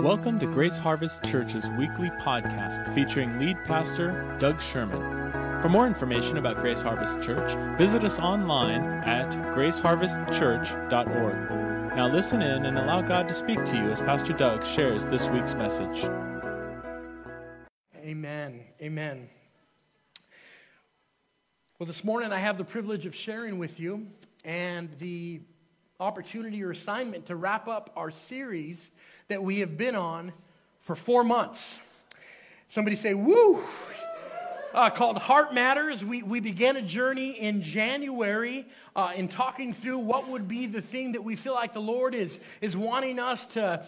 Welcome to Grace Harvest Church's weekly podcast featuring lead pastor Doug Sherman. For more information about Grace Harvest Church, visit us online at graceharvestchurch.org. Now listen in and allow God to speak to you as Pastor Doug shares this week's message. Amen. Amen. Well, this morning I have the privilege of sharing with you and the opportunity or assignment to wrap up our series that we have been on for 4 months. Somebody say, woo! Called Heart Matters. We began a journey in January in talking through what would be the thing that we feel like the Lord is wanting us to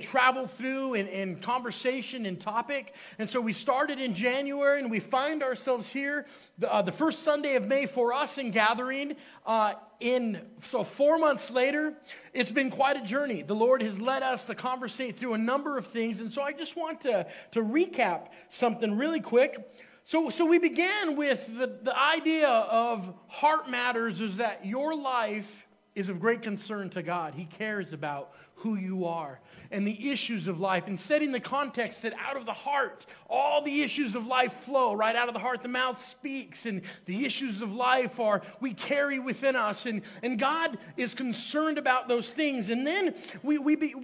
travel through in conversation and topic. And so we started in January, and we find ourselves here the first Sunday of May for us in gathering. So 4 months later, it's been quite a journey. The Lord has led us to conversate through a number of things. And so I just want to recap something really quick. So we began with the idea of heart matters is that your life is of great concern to God. He cares about who you are and the issues of life, and setting the context that out of the heart, all the issues of life flow, right? Out of the heart, the mouth speaks, and the issues of life are we carry within us, and God is concerned about those things. And then we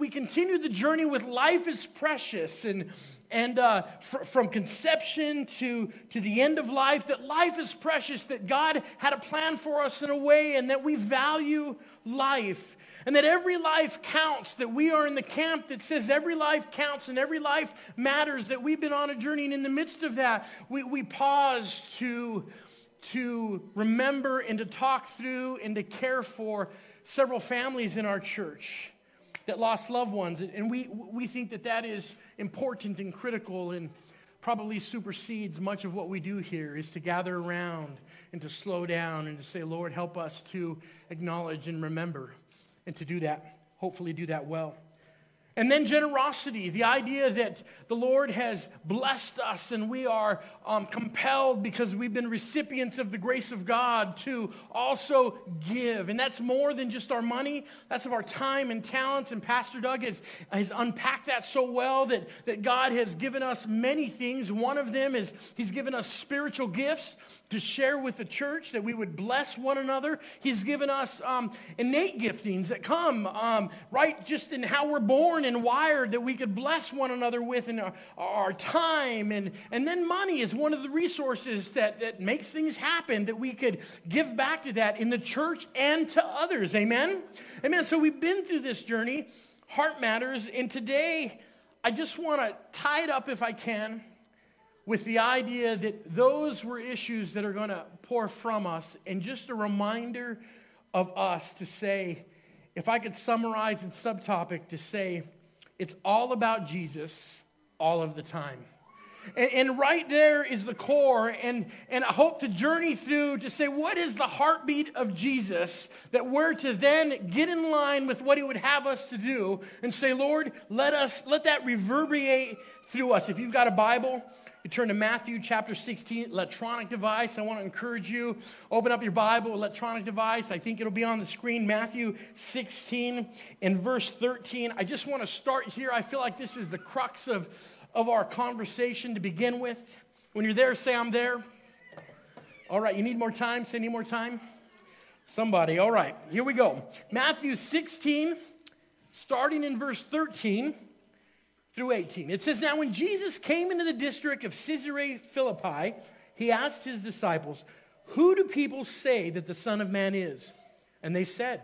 continue the journey with life is precious, and from conception to the end of life, that life is precious, that God had a plan for us in a way, and that we value life, and that every life counts, that we are in the camp that says every life counts and every life matters, that we've been on a journey, and in the midst of that, we pause to remember and to talk through and to care for several families in our church that lost loved ones, and we think that is important and critical, and probably supersedes much of what we do here, is to gather around and to slow down and to say, Lord, help us to acknowledge and remember, and to do that, hopefully do that well. And then generosity, the idea that the Lord has blessed us and we are compelled because we've been recipients of the grace of God to also give. And that's more than just our money. That's of our time and talents. And Pastor Doug has unpacked that so well that God has given us many things. One of them is he's given us spiritual gifts to share with the church, that we would bless one another. He's given us innate giftings that come right just in how we're born and wired, that we could bless one another with in our time. And then money is one of the resources that makes things happen, that we could give back to that in the church and to others. Amen? Amen. So we've been through this journey, Heart Matters, and today I just want to tie it up, if I can, with the idea that those were issues that are going to pour from us, and just a reminder of us to say, if I could summarize in subtopic to say, it's all about Jesus all of the time. And right there is the core, and I hope to journey through to say, what is the heartbeat of Jesus, that we're to then get in line with what he would have us to do and say, Lord, let that reverberate through us. If you've got a Bible, you turn to Matthew chapter 16, electronic device. I want to encourage you, open up your Bible, electronic device. I think it'll be on the screen, Matthew 16 and verse 13. I just want to start here. I feel like this is the crux of our conversation to begin with. When you're there, say, I'm there. All right, you need more time? Say, need more time? Somebody, all right, here we go. Matthew 16, starting in verse 13. Through 18. It says, now when Jesus came into the district of Caesarea Philippi, he asked his disciples, who do people say that the Son of Man is? And they said,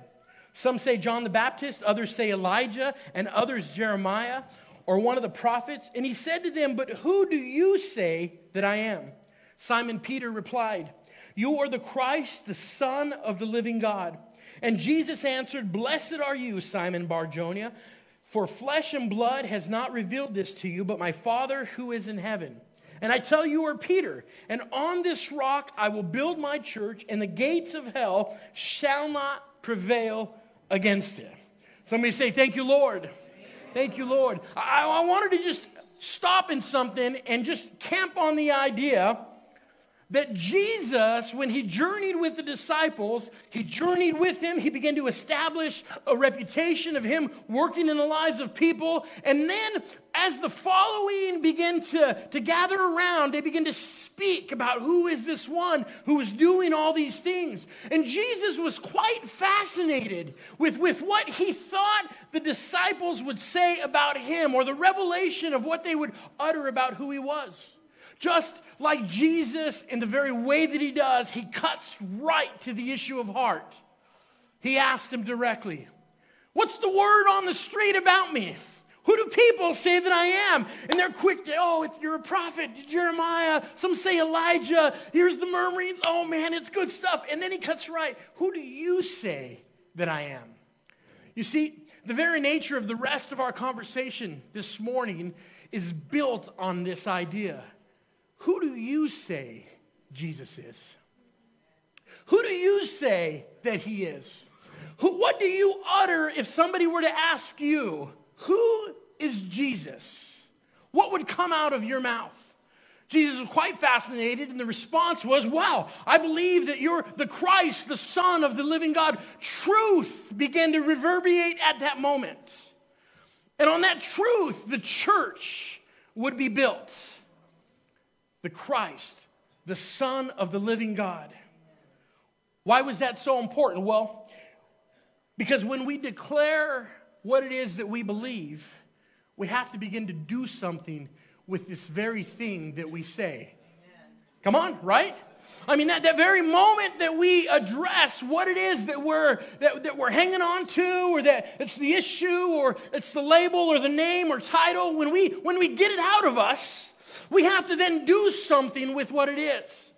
some say John the Baptist, others say Elijah, and others Jeremiah, or one of the prophets. And he said to them, but who do you say that I am? Simon Peter replied, you are the Christ, the Son of the living God. And Jesus answered, blessed are you, Simon Barjonia, for flesh and blood has not revealed this to you, but my Father who is in heaven. And I tell you are Peter, and on this rock I will build my church, and the gates of hell shall not prevail against it. Somebody say, thank you, Lord. Amen. Thank you, Lord. I wanted to just stop in something and just camp on the idea that Jesus, when he journeyed with the disciples, he journeyed with him. He began to establish a reputation of him working in the lives of people. And then as the following began to gather around, they began to speak about who is this one who is doing all these things. And Jesus was quite fascinated with what he thought the disciples would say about him, or the revelation of what they would utter about who he was. Just like Jesus, in the very way that he does, he cuts right to the issue of heart. He asked him directly, "What's the word on the street about me? Who do people say that I am?" And they're quick to, "Oh, if you're a prophet, Jeremiah, some say Elijah, here's the murmurings, oh man, it's good stuff." And then he cuts right, "Who do you say that I am?" You see, the very nature of the rest of our conversation this morning is built on this idea. Who do you say Jesus is? Who do you say that he is? What do you utter if somebody were to ask you, "Who is Jesus?" What would come out of your mouth? Jesus was quite fascinated, and the response was, "Wow, I believe that you're the Christ, the Son of the living God." Truth began to reverberate at that moment. And on that truth, the church would be built. The Christ, the Son of the living God. Why was that so important? Well, because when we declare what it is that we believe, we have to begin to do something with this very thing that we say. Amen. Come on, right? I mean, that very moment that we address what it is that we're hanging on to, or that it's the issue, or it's the label, or the name, or title, when we get it out of us, we have to then do something with what it is.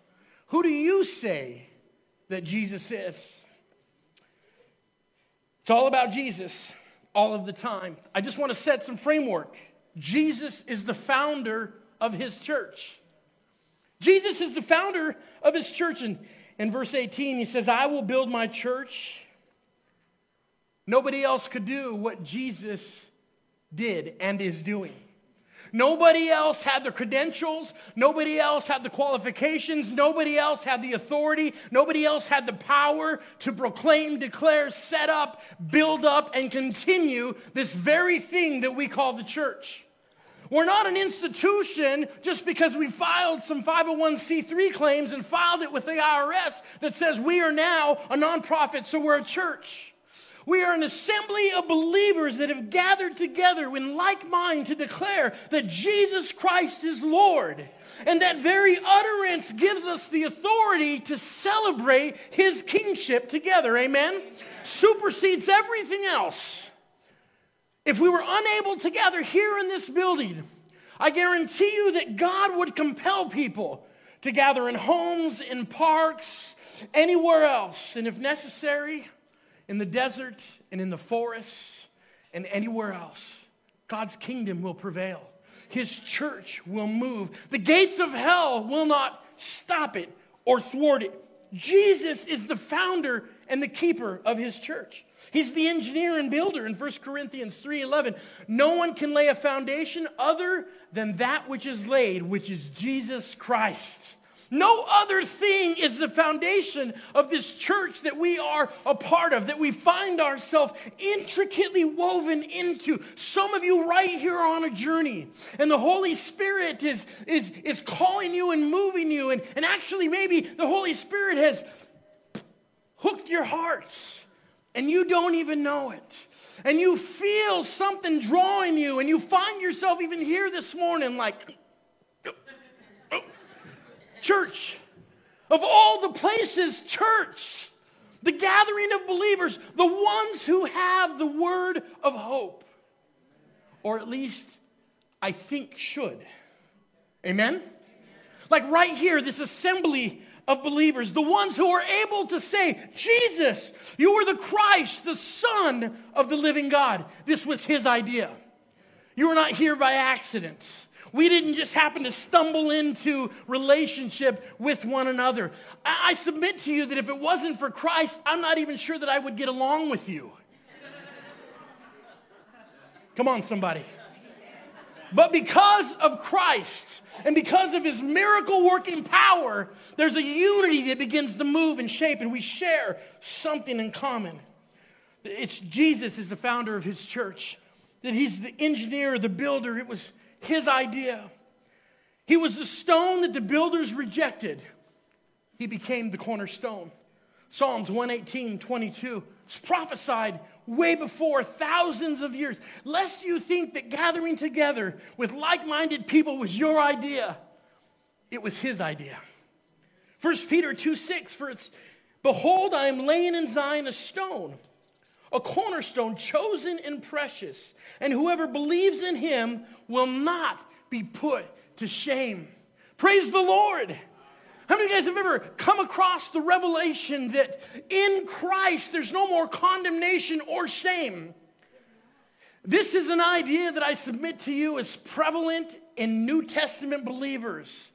Who do you say that Jesus is? It's all about Jesus all of the time. I just want to set some framework. Jesus is the founder of his church. Jesus is the founder of his church. And in verse 18, he says, "I will build my church." Nobody else could do what Jesus did and is doing. Nobody else had the credentials. Nobody else had the qualifications. Nobody else had the authority. Nobody else had the power to proclaim, declare, set up, build up, and continue this very thing that we call the church. We're not an institution just because we filed some 501c3 claims and filed it with the IRS that says we are now a nonprofit, so we're a church. We are an assembly of believers that have gathered together in like mind to declare that Jesus Christ is Lord. And that very utterance gives us the authority to celebrate his kingship together. Amen? Amen. Supersedes everything else. If we were unable to gather here in this building, I guarantee you that God would compel people to gather in homes, in parks, anywhere else. And if necessary, in the desert and in the forests and anywhere else, God's kingdom will prevail. His church will move. The gates of hell will not stop it or thwart it. Jesus is the founder and the keeper of his church. He's the engineer and builder. In 1 Corinthians 3:11, no one can lay a foundation other than that which is laid, which is Jesus Christ. No other thing is the foundation of this church that we are a part of, that we find ourselves intricately woven into. Some of you right here are on a journey, and the Holy Spirit is calling you and moving you, and actually maybe the Holy Spirit has hooked your hearts, and you don't even know it. And you feel something drawing you, and you find yourself even here this morning like, church, of all the places, church, the gathering of believers, the ones who have the word of hope, or at least I think should. Amen? Amen. Like right here, this assembly of believers, the ones who are able to say, "Jesus, you are the Christ, the Son of the living God." This was his idea. You are not here by accident. We didn't just happen to stumble into relationship with one another. I submit to you that if it wasn't for Christ, I'm not even sure that I would get along with you. Come on, somebody. But because of Christ and because of his miracle working power, there's a unity that begins to move and shape, and we share something in common. It's Jesus is the founder of his church, that he's the engineer, the builder. It was his idea. He was the stone that the builders rejected. He became the cornerstone. Psalms 118:22. It's prophesied way before thousands of years. Lest you think that gathering together with like-minded people was your idea. It was his idea. 1 Peter 2:6, for it's, behold, I am laying in Zion a stone, a cornerstone chosen and precious, and whoever believes in him will not be put to shame. Praise the Lord. How many of you guys have ever come across the revelation that in Christ there's no more condemnation or shame? This is an idea that I submit to you is prevalent in New Testament believers.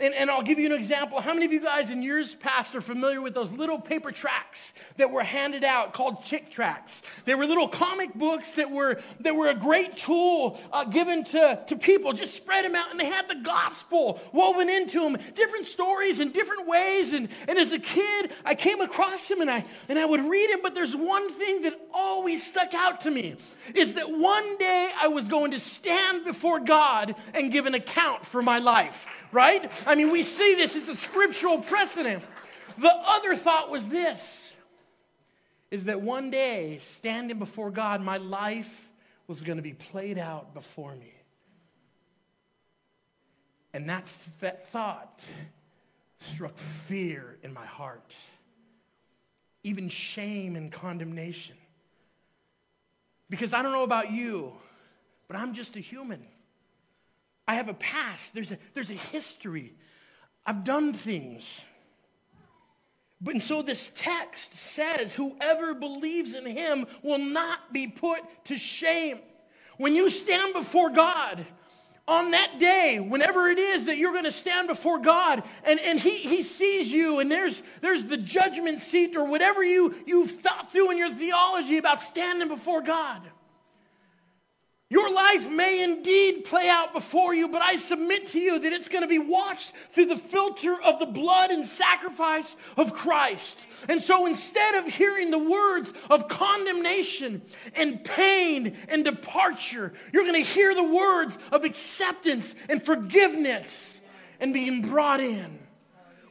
And I'll give you an example. How many of you guys in years past are familiar with those little paper tracts that were handed out called Chick Tracks? They were little comic books that were a great tool given to people. Just spread them out, and they had the gospel woven into them, different stories in different ways. And as a kid, I came across them, and I would read them. But there's one thing that always stuck out to me, is that one day I was going to stand before God and give an account for my life. Right? I mean, we see this. It's a scriptural precedent. The other thought was this, is that one day, standing before God, my life was going to be played out before me. And that thought struck fear in my heart, even shame and condemnation. Because I don't know about you, but I'm just a human. I have a past. There's a history. I've done things. But, and so this text says, whoever believes in him will not be put to shame. When you stand before God, on that day, whenever it is that you're going to stand before God, and he sees you, and there's the judgment seat, or whatever you've thought through in your theology about standing before God. Your life may indeed play out before you, but I submit to you that it's going to be watched through the filter of the blood and sacrifice of Christ. And so instead of hearing the words of condemnation and pain and departure, you're going to hear the words of acceptance and forgiveness and being brought in.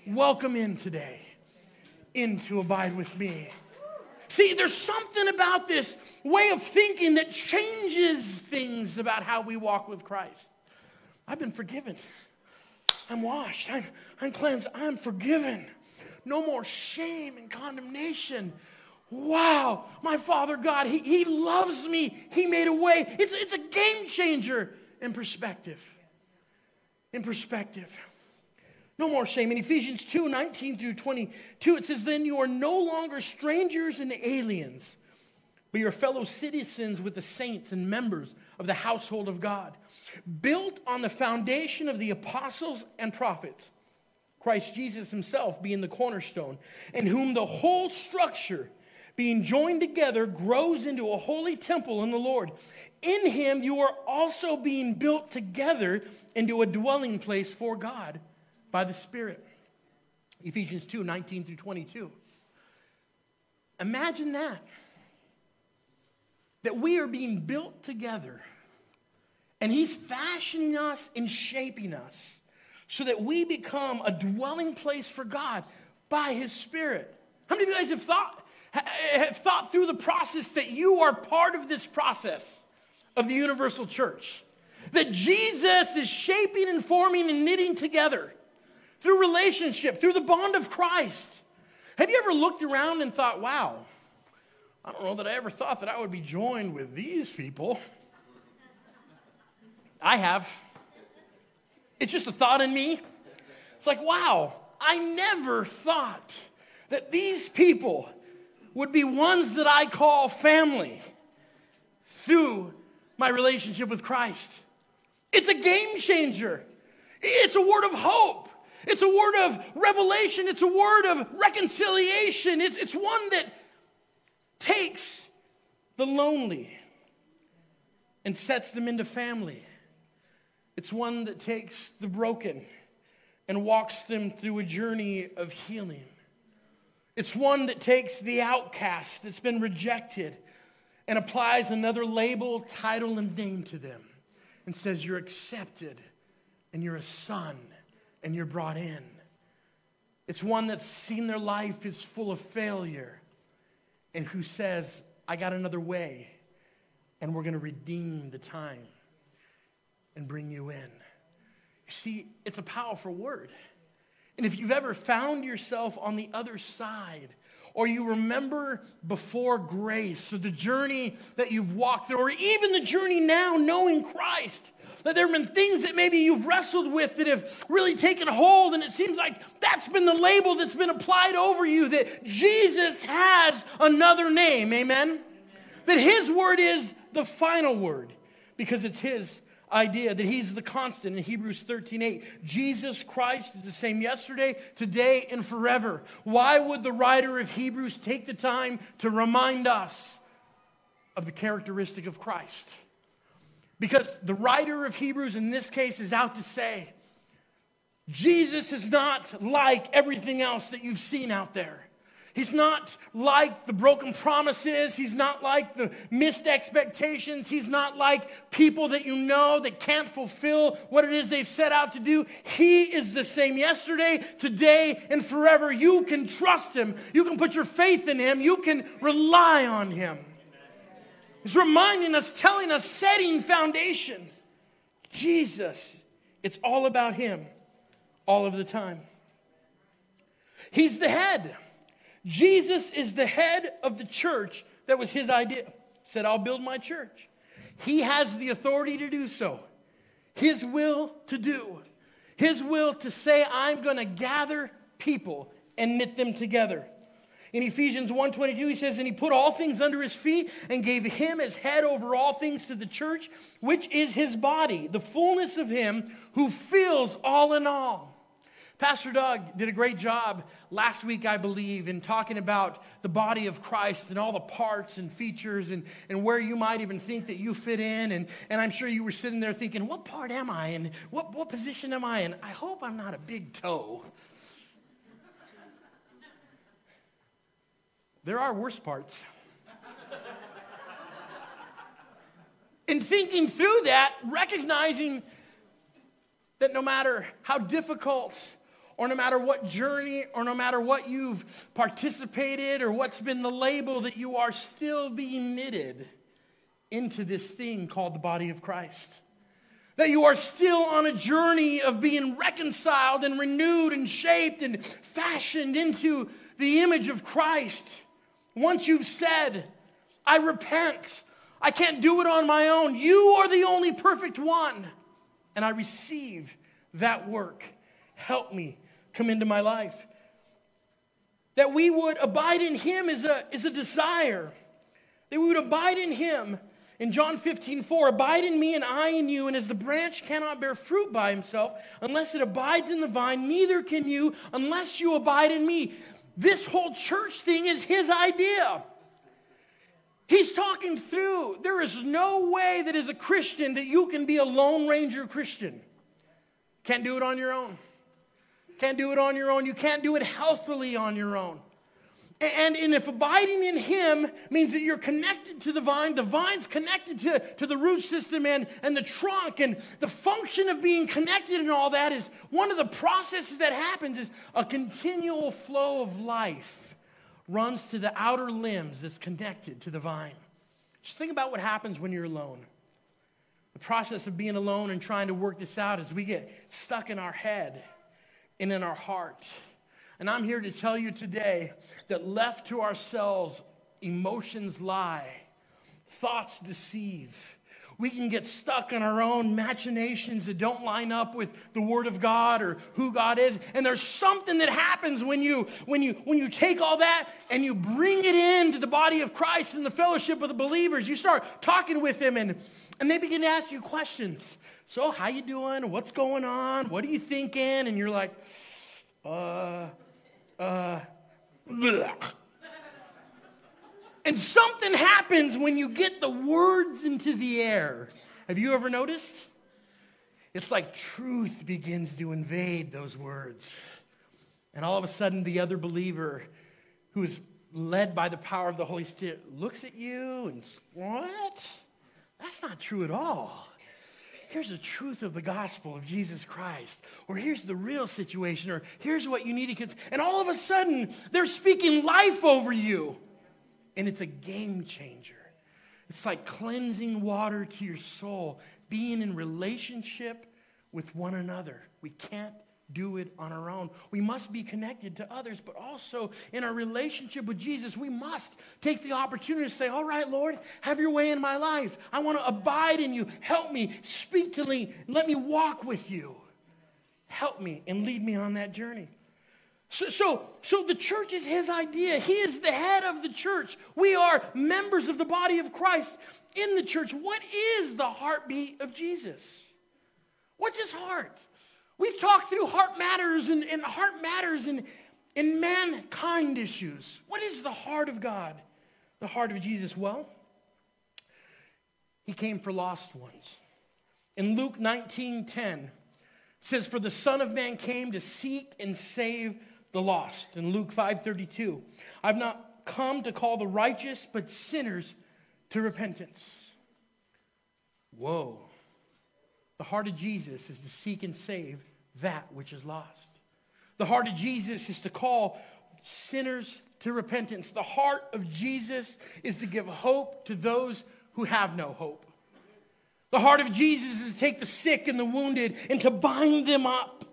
Welcome in today, in to abide with me. See, there's something about this way of thinking that changes things about how we walk with Christ. I've been forgiven. I'm washed. I'm cleansed. I'm forgiven. No more shame and condemnation. Wow, my Father God, He loves me. He made a way. It's a game changer in perspective. In perspective. No more shame. In Ephesians 2:19 through 22, it says, then you are no longer strangers and aliens, but you're fellow citizens with the saints and members of the household of God, built on the foundation of the apostles and prophets, Christ Jesus himself being the cornerstone, in whom the whole structure, being joined together, grows into a holy temple in the Lord. In him you are also being built together into a dwelling place for God by the Spirit. Ephesians 2:19 through 22. Imagine that we are being built together, and he's fashioning us and shaping us so that we become a dwelling place for God by his Spirit. How many of you guys have thought through the process that you are part of this process of the universal church? That Jesus is shaping and forming and knitting together through relationship, through the bond of Christ. Have you ever looked around and thought, wow, I don't know that I ever thought that I would be joined with these people? I have. It's just a thought in me. It's like, wow, I never thought that these people would be ones that I call family through my relationship with Christ. It's a game changer. It's a word of hope. It's a word of revelation. It's a word of reconciliation. It's one that takes the lonely and sets them into family. It's one that takes the broken and walks them through a journey of healing. It's one that takes the outcast that's been rejected and applies another label, title, and name to them and says, you're accepted, and you're a son, and you're brought in. It's one that's seen their life is full of failure and who says, I got another way, and we're going to redeem the time and bring you in. You see, it's a powerful word. And if you've ever found yourself on the other side, or you remember before grace, or the journey that you've walked through, or even the journey now knowing Christ, that there have been things that maybe you've wrestled with that have really taken hold, and it seems like that's been the label that's been applied over you, that Jesus has another name, amen? Amen. That his word is the final word, because it's his idea that he's the constant. In Hebrews 13:8, Jesus Christ is the same yesterday, today, and forever. Why would the writer of Hebrews take the time to remind us of the characteristic of Christ? Because the writer of Hebrews in this case is out to say, Jesus is not like everything else that you've seen out there. He's not like the broken promises. He's not like the missed expectations. He's not like people that you know that can't fulfill what it is they've set out to do. He is the same yesterday, today, and forever. You can trust him. You can put your faith in him. You can rely on him. He's reminding us, telling us, setting foundation. Jesus, it's all about him all of the time. He's the head. Jesus is the head of the church. That was his idea. He said, I'll build my church. He has the authority to do so. His will to do. His will to say, I'm going to gather people and knit them together. In Ephesians 1:22, he says, and he put all things under his feet and gave him as head over all things to the church, which is his body, the fullness of him who fills all in all. Pastor Doug did a great job last week, I believe, in talking about the body of Christ and all the parts and features and where you might even think that you fit in. And I'm sure you were sitting there thinking, what part am I in? What position am I in? I hope I'm not a big toe. There are worse parts. And thinking through that, recognizing that no matter how difficult, or no matter what journey, or no matter what you've participated, or what's been the label, that you are still being knitted into this thing called the body of Christ. That you are still on a journey of being reconciled and renewed and shaped and fashioned into the image of Christ. Once you've said, I repent, I can't do it on my own, you are the only perfect one, and I receive that work. Help me come into my life. That we would abide in him is a desire. That we would abide in him. In John 15:4, abide in me and I in you, and as the branch cannot bear fruit by himself unless it abides in the vine, neither can you unless you abide in me. This whole church thing is his idea. He's talking through, there is no way that as a Christian that you can be a Lone Ranger Christian. Can't do it on your own. Can't do it on your own. You can't do it healthily on your own. And if abiding in him means that you're connected to the vine, the vine's connected to the root system and the trunk, and the function of being connected and all that is, one of the processes that happens is a continual flow of life runs to the outer limbs that's connected to the vine. Just think about what happens when you're alone. The process of being alone and trying to work this out is we get stuck in our head and in our heart. And I'm here to tell you today that left to ourselves, emotions lie, thoughts deceive. We can get stuck in our own machinations that don't line up with the Word of God or who God is. And there's something that happens when you take all that and you bring it into the body of Christ and the fellowship of the believers. You start talking with them and they begin to ask you questions. So how you doing? What's going on? What are you thinking? And you're like, blech. And something happens when you get the words into the air. Have you ever noticed? It's like truth begins to invade those words. And all of a sudden, the other believer who is led by the power of the Holy Spirit looks at you and says, what? That's not true at all. Here's the truth of the gospel of Jesus Christ, or here's the real situation, or here's what you need to consider. And all of a sudden, they're speaking life over you. And it's a game changer. It's like cleansing water to your soul, being in relationship with one another. We can't do it on our own. We must be connected to others, but also in our relationship with Jesus, we must take the opportunity to say, all right, Lord, have your way in my life. I want to abide in you. Help me, speak to me, let me walk with you. Help me and lead me on that journey. So the church is his idea. He is the head of the church. We are members of the body of Christ in the church. What is the heartbeat of Jesus? What's his heart? We've talked through Heart Matters and Heart Matters and mankind issues. What is the heart of God, the heart of Jesus? Well, he came for lost ones. In Luke 19:10, it says, for the Son of Man came to seek and save the lost. In Luke 5:32, I've not come to call the righteous, but sinners to repentance. Whoa. The heart of Jesus is to seek and save that which is lost. The heart of Jesus is to call sinners to repentance. The heart of Jesus is to give hope to those who have no hope. The heart of Jesus is to take the sick and the wounded and to bind them up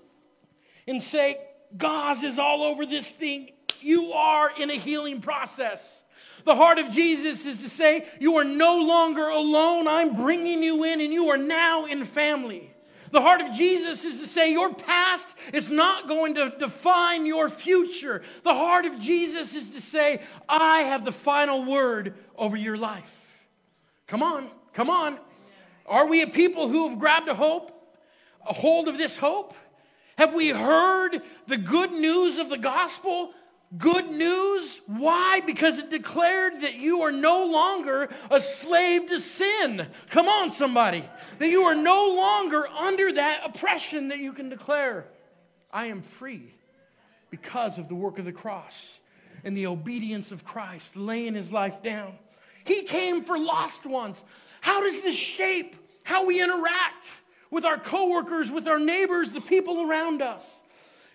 and say, Gauze is all over this thing. You are in a healing process. The heart of Jesus is to say, you are no longer alone. I'm bringing you in, and you are now in family. The heart of Jesus is to say, your past is not going to define your future. The heart of Jesus is to say, I have the final word over your life. Come on, come on. Are we a people who have grabbed a hold of this hope? Have we heard the good news of the gospel? Good news? Why? Because it declared that you are no longer a slave to sin. Come on, somebody. That you are no longer under that oppression, that you can declare, I am free because of the work of the cross and the obedience of Christ, laying his life down. He came for lost ones. How does this shape how we interact with our coworkers, with our neighbors, the people around us?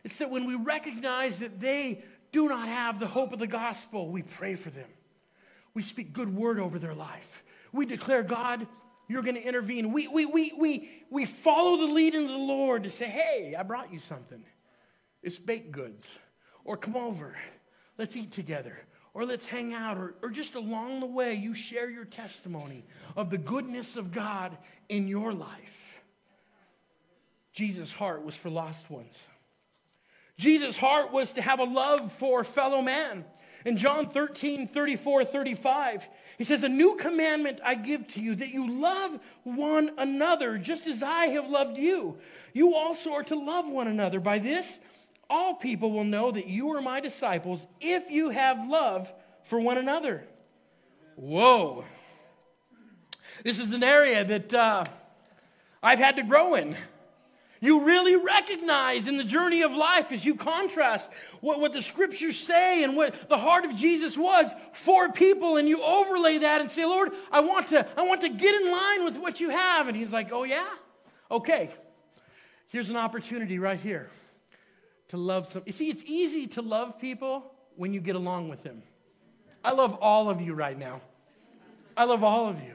It's that when we recognize that they do not have the hope of the gospel, we pray for them. We speak good word over their life. We declare, God, you're going to intervene. We follow the lead in the Lord to say, hey, I brought you something. It's baked goods. Or come over. Let's eat together. Or let's hang out. Or just along the way, you share your testimony of the goodness of God in your life. Jesus' heart was for lost ones. Jesus' heart was to have a love for fellow man. In John 13:34-35, he says, a new commandment I give to you, that you love one another just as I have loved you. You also are to love one another. By this, all people will know that you are my disciples, if you have love for one another. Whoa. This is an area that I've had to grow in. You really recognize in the journey of life, as you contrast what the scriptures say and what the heart of Jesus was for people, and you overlay that and say, Lord, I want to get in line with what you have. And he's like, oh yeah? Okay. Here's an opportunity right here to love some. You see, it's easy to love people when you get along with them. I love all of you right now. I love all of you.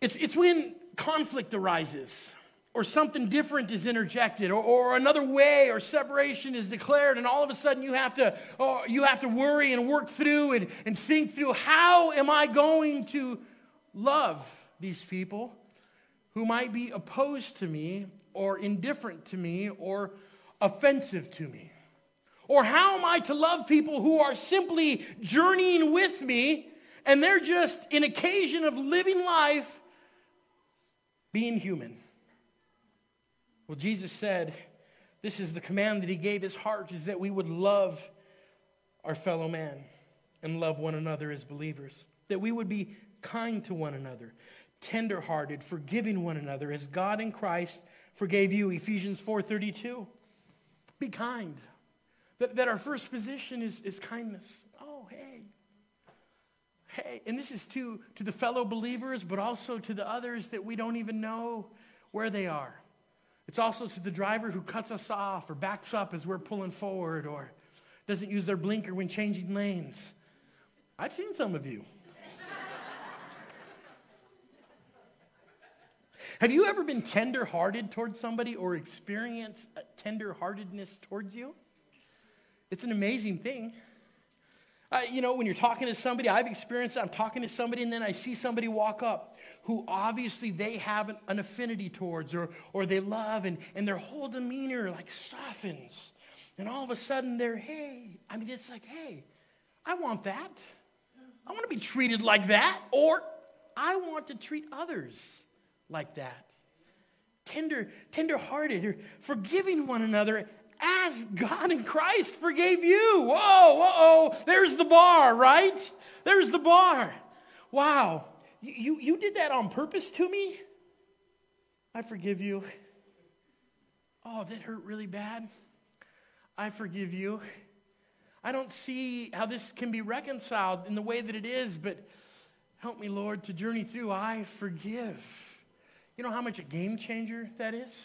It's when conflict arises, or something different is interjected, or another way or separation is declared, and all of a sudden you have to worry and work through and think through, how am I going to love these people who might be opposed to me or indifferent to me or offensive to me? Or how am I to love people who are simply journeying with me and they're just an occasion of living life, being human? Well, Jesus said, this is the command that he gave his heart, is that we would love our fellow man and love one another as believers, that we would be kind to one another, tenderhearted, forgiving one another as God in Christ forgave you. Ephesians 4:32. Be kind. That our first position is kindness. Oh, hey. Hey. And this is to the fellow believers, but also to the others that we don't even know where they are. It's also to the driver who cuts us off or backs up as we're pulling forward or doesn't use their blinker when changing lanes. I've seen some of you. Have you ever been tender-hearted towards somebody or experienced tender-heartedness towards you? It's an amazing thing. When you're talking to somebody, I've experienced it. I'm talking to somebody, and then I see somebody walk up who obviously they have an affinity towards or they love, and their whole demeanor, like, softens. And all of a sudden, it's like, hey, I want that. I want to be treated like that, or I want to treat others like that. Tender-hearted, or forgiving one another as God in Christ forgave you. Whoa, there's the bar, right? There's the bar. Wow, you did that on purpose to me? I forgive you. Oh, that hurt really bad. I forgive you. I don't see how this can be reconciled in the way that it is, but help me, Lord, to journey through. I forgive. You know how much a game changer that is?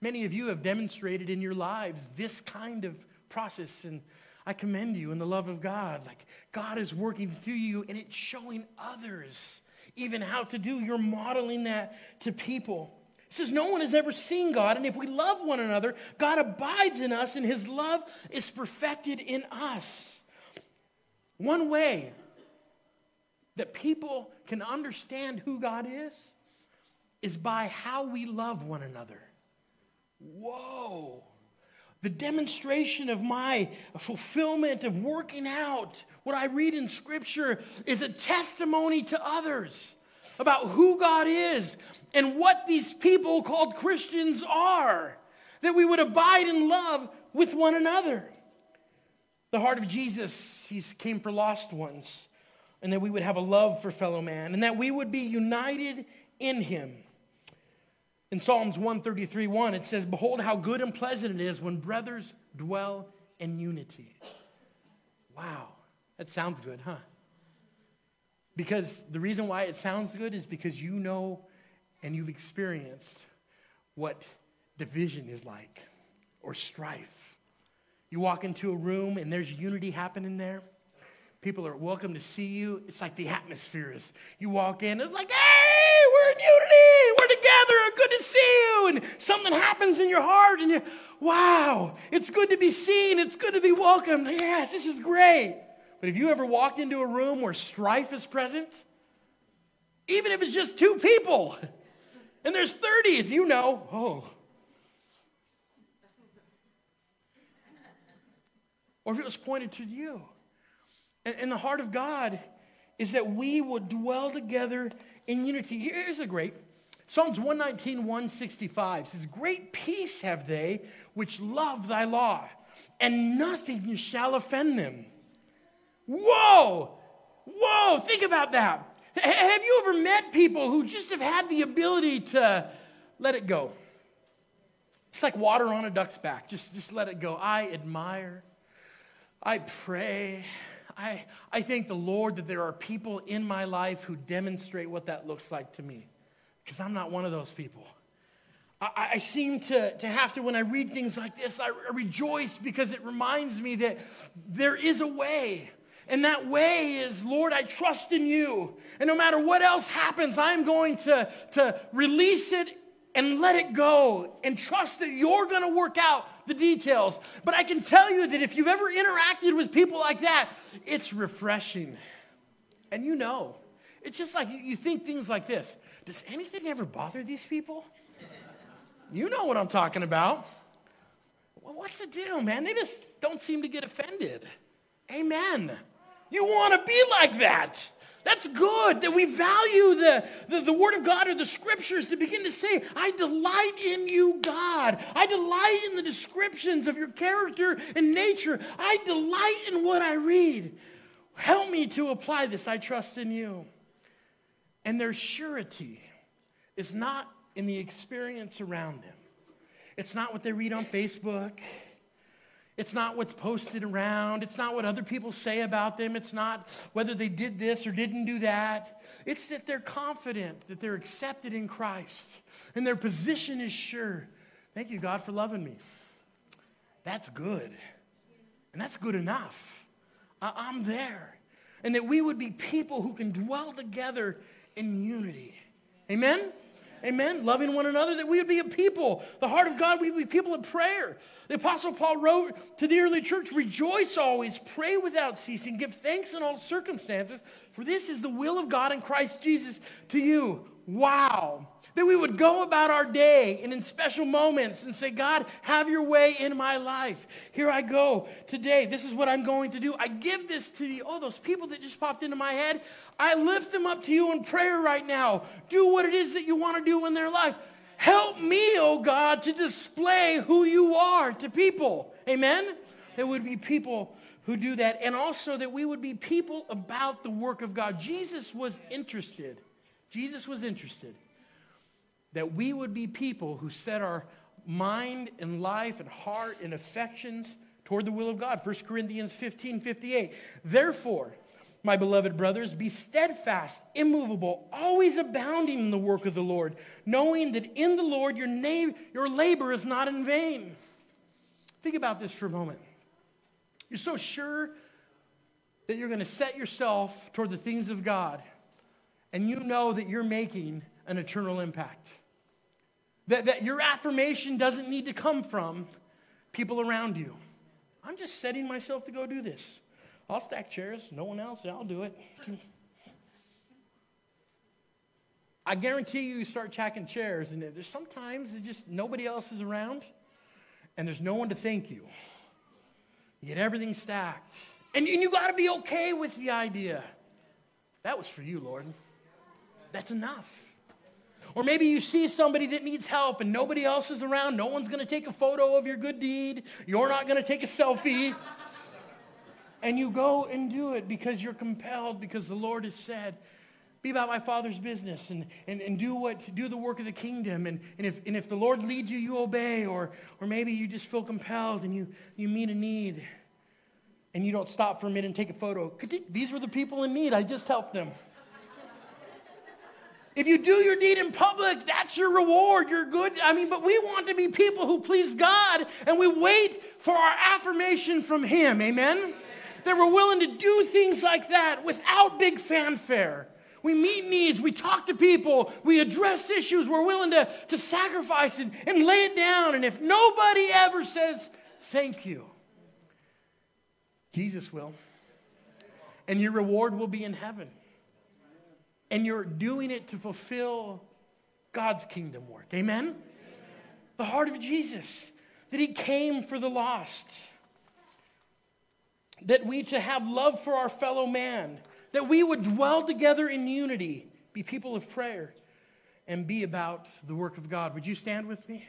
Many of you have demonstrated in your lives this kind of process, and I commend you in the love of God. Like, God is working through you, and it's showing others even how to do. You're modeling that to people. It says, no one has ever seen God, and if we love one another, God abides in us, and his love is perfected in us. One way that people can understand who God is by how we love one another. Whoa, the demonstration of my fulfillment of working out what I read in Scripture is a testimony to others about who God is and what these people called Christians are, that we would abide in love with one another. The heart of Jesus, he came for lost ones, and that we would have a love for fellow man, and that we would be united in him. In Psalms 133:1, it says, behold how good and pleasant it is when brothers dwell in unity. Wow, that sounds good, huh? Because the reason why it sounds good is because you know and you've experienced what division is like, or strife. You walk into a room and there's unity happening there. People are welcome to see you. It's like the atmosphere is. You walk in, it's like, hey, we're in unity. We're together. Good to see you. And something happens in your heart, and wow, it's good to be seen. It's good to be welcomed. Yes, this is great. But have you ever walked into a room where strife is present? Even if it's just two people, and there's 30s, Or if it was pointed to you. And the heart of God is that we would dwell together in unity. Here's a great Psalms 119:165 says, great peace have they which love thy law, and nothing shall offend them. Whoa, think about that. Have you ever met people who just have had the ability to let it go? It's like water on a duck's back. Just let it go. I admire. I pray. I thank the Lord that there are people in my life who demonstrate what that looks like to me, because I'm not one of those people. I seem to have to, when I read things like this, I rejoice because it reminds me that there is a way. And that way is, Lord, I trust in you. And no matter what else happens, I'm going to release it and let it go and trust that you're going to work out the details. But I can tell you that if you've ever interacted with people like that, it's refreshing. And it's just like you think things like this. Does anything ever bother these people? You know what I'm talking about. Well, what's the deal, man? They just don't seem to get offended. Amen. You want to be like that. That's good that we value the Word of God or the Scriptures to begin to say, I delight in you, God. I delight in the descriptions of your character and nature. I delight in what I read. Help me to apply this. I trust in you. And their surety is not in the experience around them. It's not what they read on Facebook. It's not what's posted around. It's not what other people say about them. It's not whether they did this or didn't do that. It's that they're confident that they're accepted in Christ and their position is sure. Thank you, God, for loving me. That's good. And that's good enough. I'm there. And that we would be people who can dwell together in unity. Amen? Amen. Loving one another, that we would be a people. The heart of God, we would be people of prayer. The Apostle Paul wrote to the early church, rejoice always, pray without ceasing, give thanks in all circumstances, for this is the will of God in Christ Jesus to you. Wow. That we would go about our day and in special moments and say, God, have your way in my life. Here I go today. This is what I'm going to do. I give this to you. Oh, those people that just popped into my head, I lift them up to you in prayer right now. Do what it is that you want to do in their life. Help me, oh God, to display who you are to people. Amen? There would be people who do that. And also that we would be people about the work of God. Jesus was interested. Jesus was interested that we would be people who set our mind and life and heart and affections toward the will of God. 1 Corinthians 15:58. Therefore, my beloved brothers, be steadfast, immovable, always abounding in the work of the Lord, knowing that in the Lord your labor is not in vain. Think about this for a moment. You're so sure that you're going to set yourself toward the things of God, and you know that you're making an eternal impact. That your affirmation doesn't need to come from people around you. I'm just setting myself to go do this. I'll stack chairs, no one else, I'll do it. I guarantee you start stacking chairs, and there's sometimes there's just nobody else is around, and there's no one to thank you. You get everything stacked. And you gotta be okay with the idea. That was for you, Lord. That's enough. Or maybe you see somebody that needs help, and nobody else is around, no one's gonna take a photo of your good deed, you're not gonna take a selfie. And you go and do it because you're compelled, because the Lord has said, be about my Father's business and do the work of the kingdom. And if the Lord leads you, you obey. Or maybe you just feel compelled and you meet a need and you don't stop for a minute and take a photo. These were the people in need. I just helped them. If you do your deed in public, that's your reward. You're good. But we want to be people who please God, and we wait for our affirmation from Him. Amen? That we're willing to do things like that without big fanfare. We meet needs, we talk to people, we address issues, we're willing to sacrifice and lay it down. And if nobody ever says, thank you, Jesus will. And your reward will be in heaven. And you're doing it to fulfill God's kingdom work. Amen? Amen. The heart of Jesus, that He came for the lost. That we to have love for our fellow man, that we would dwell together in unity, be people of prayer, and be about the work of God. Would you stand with me?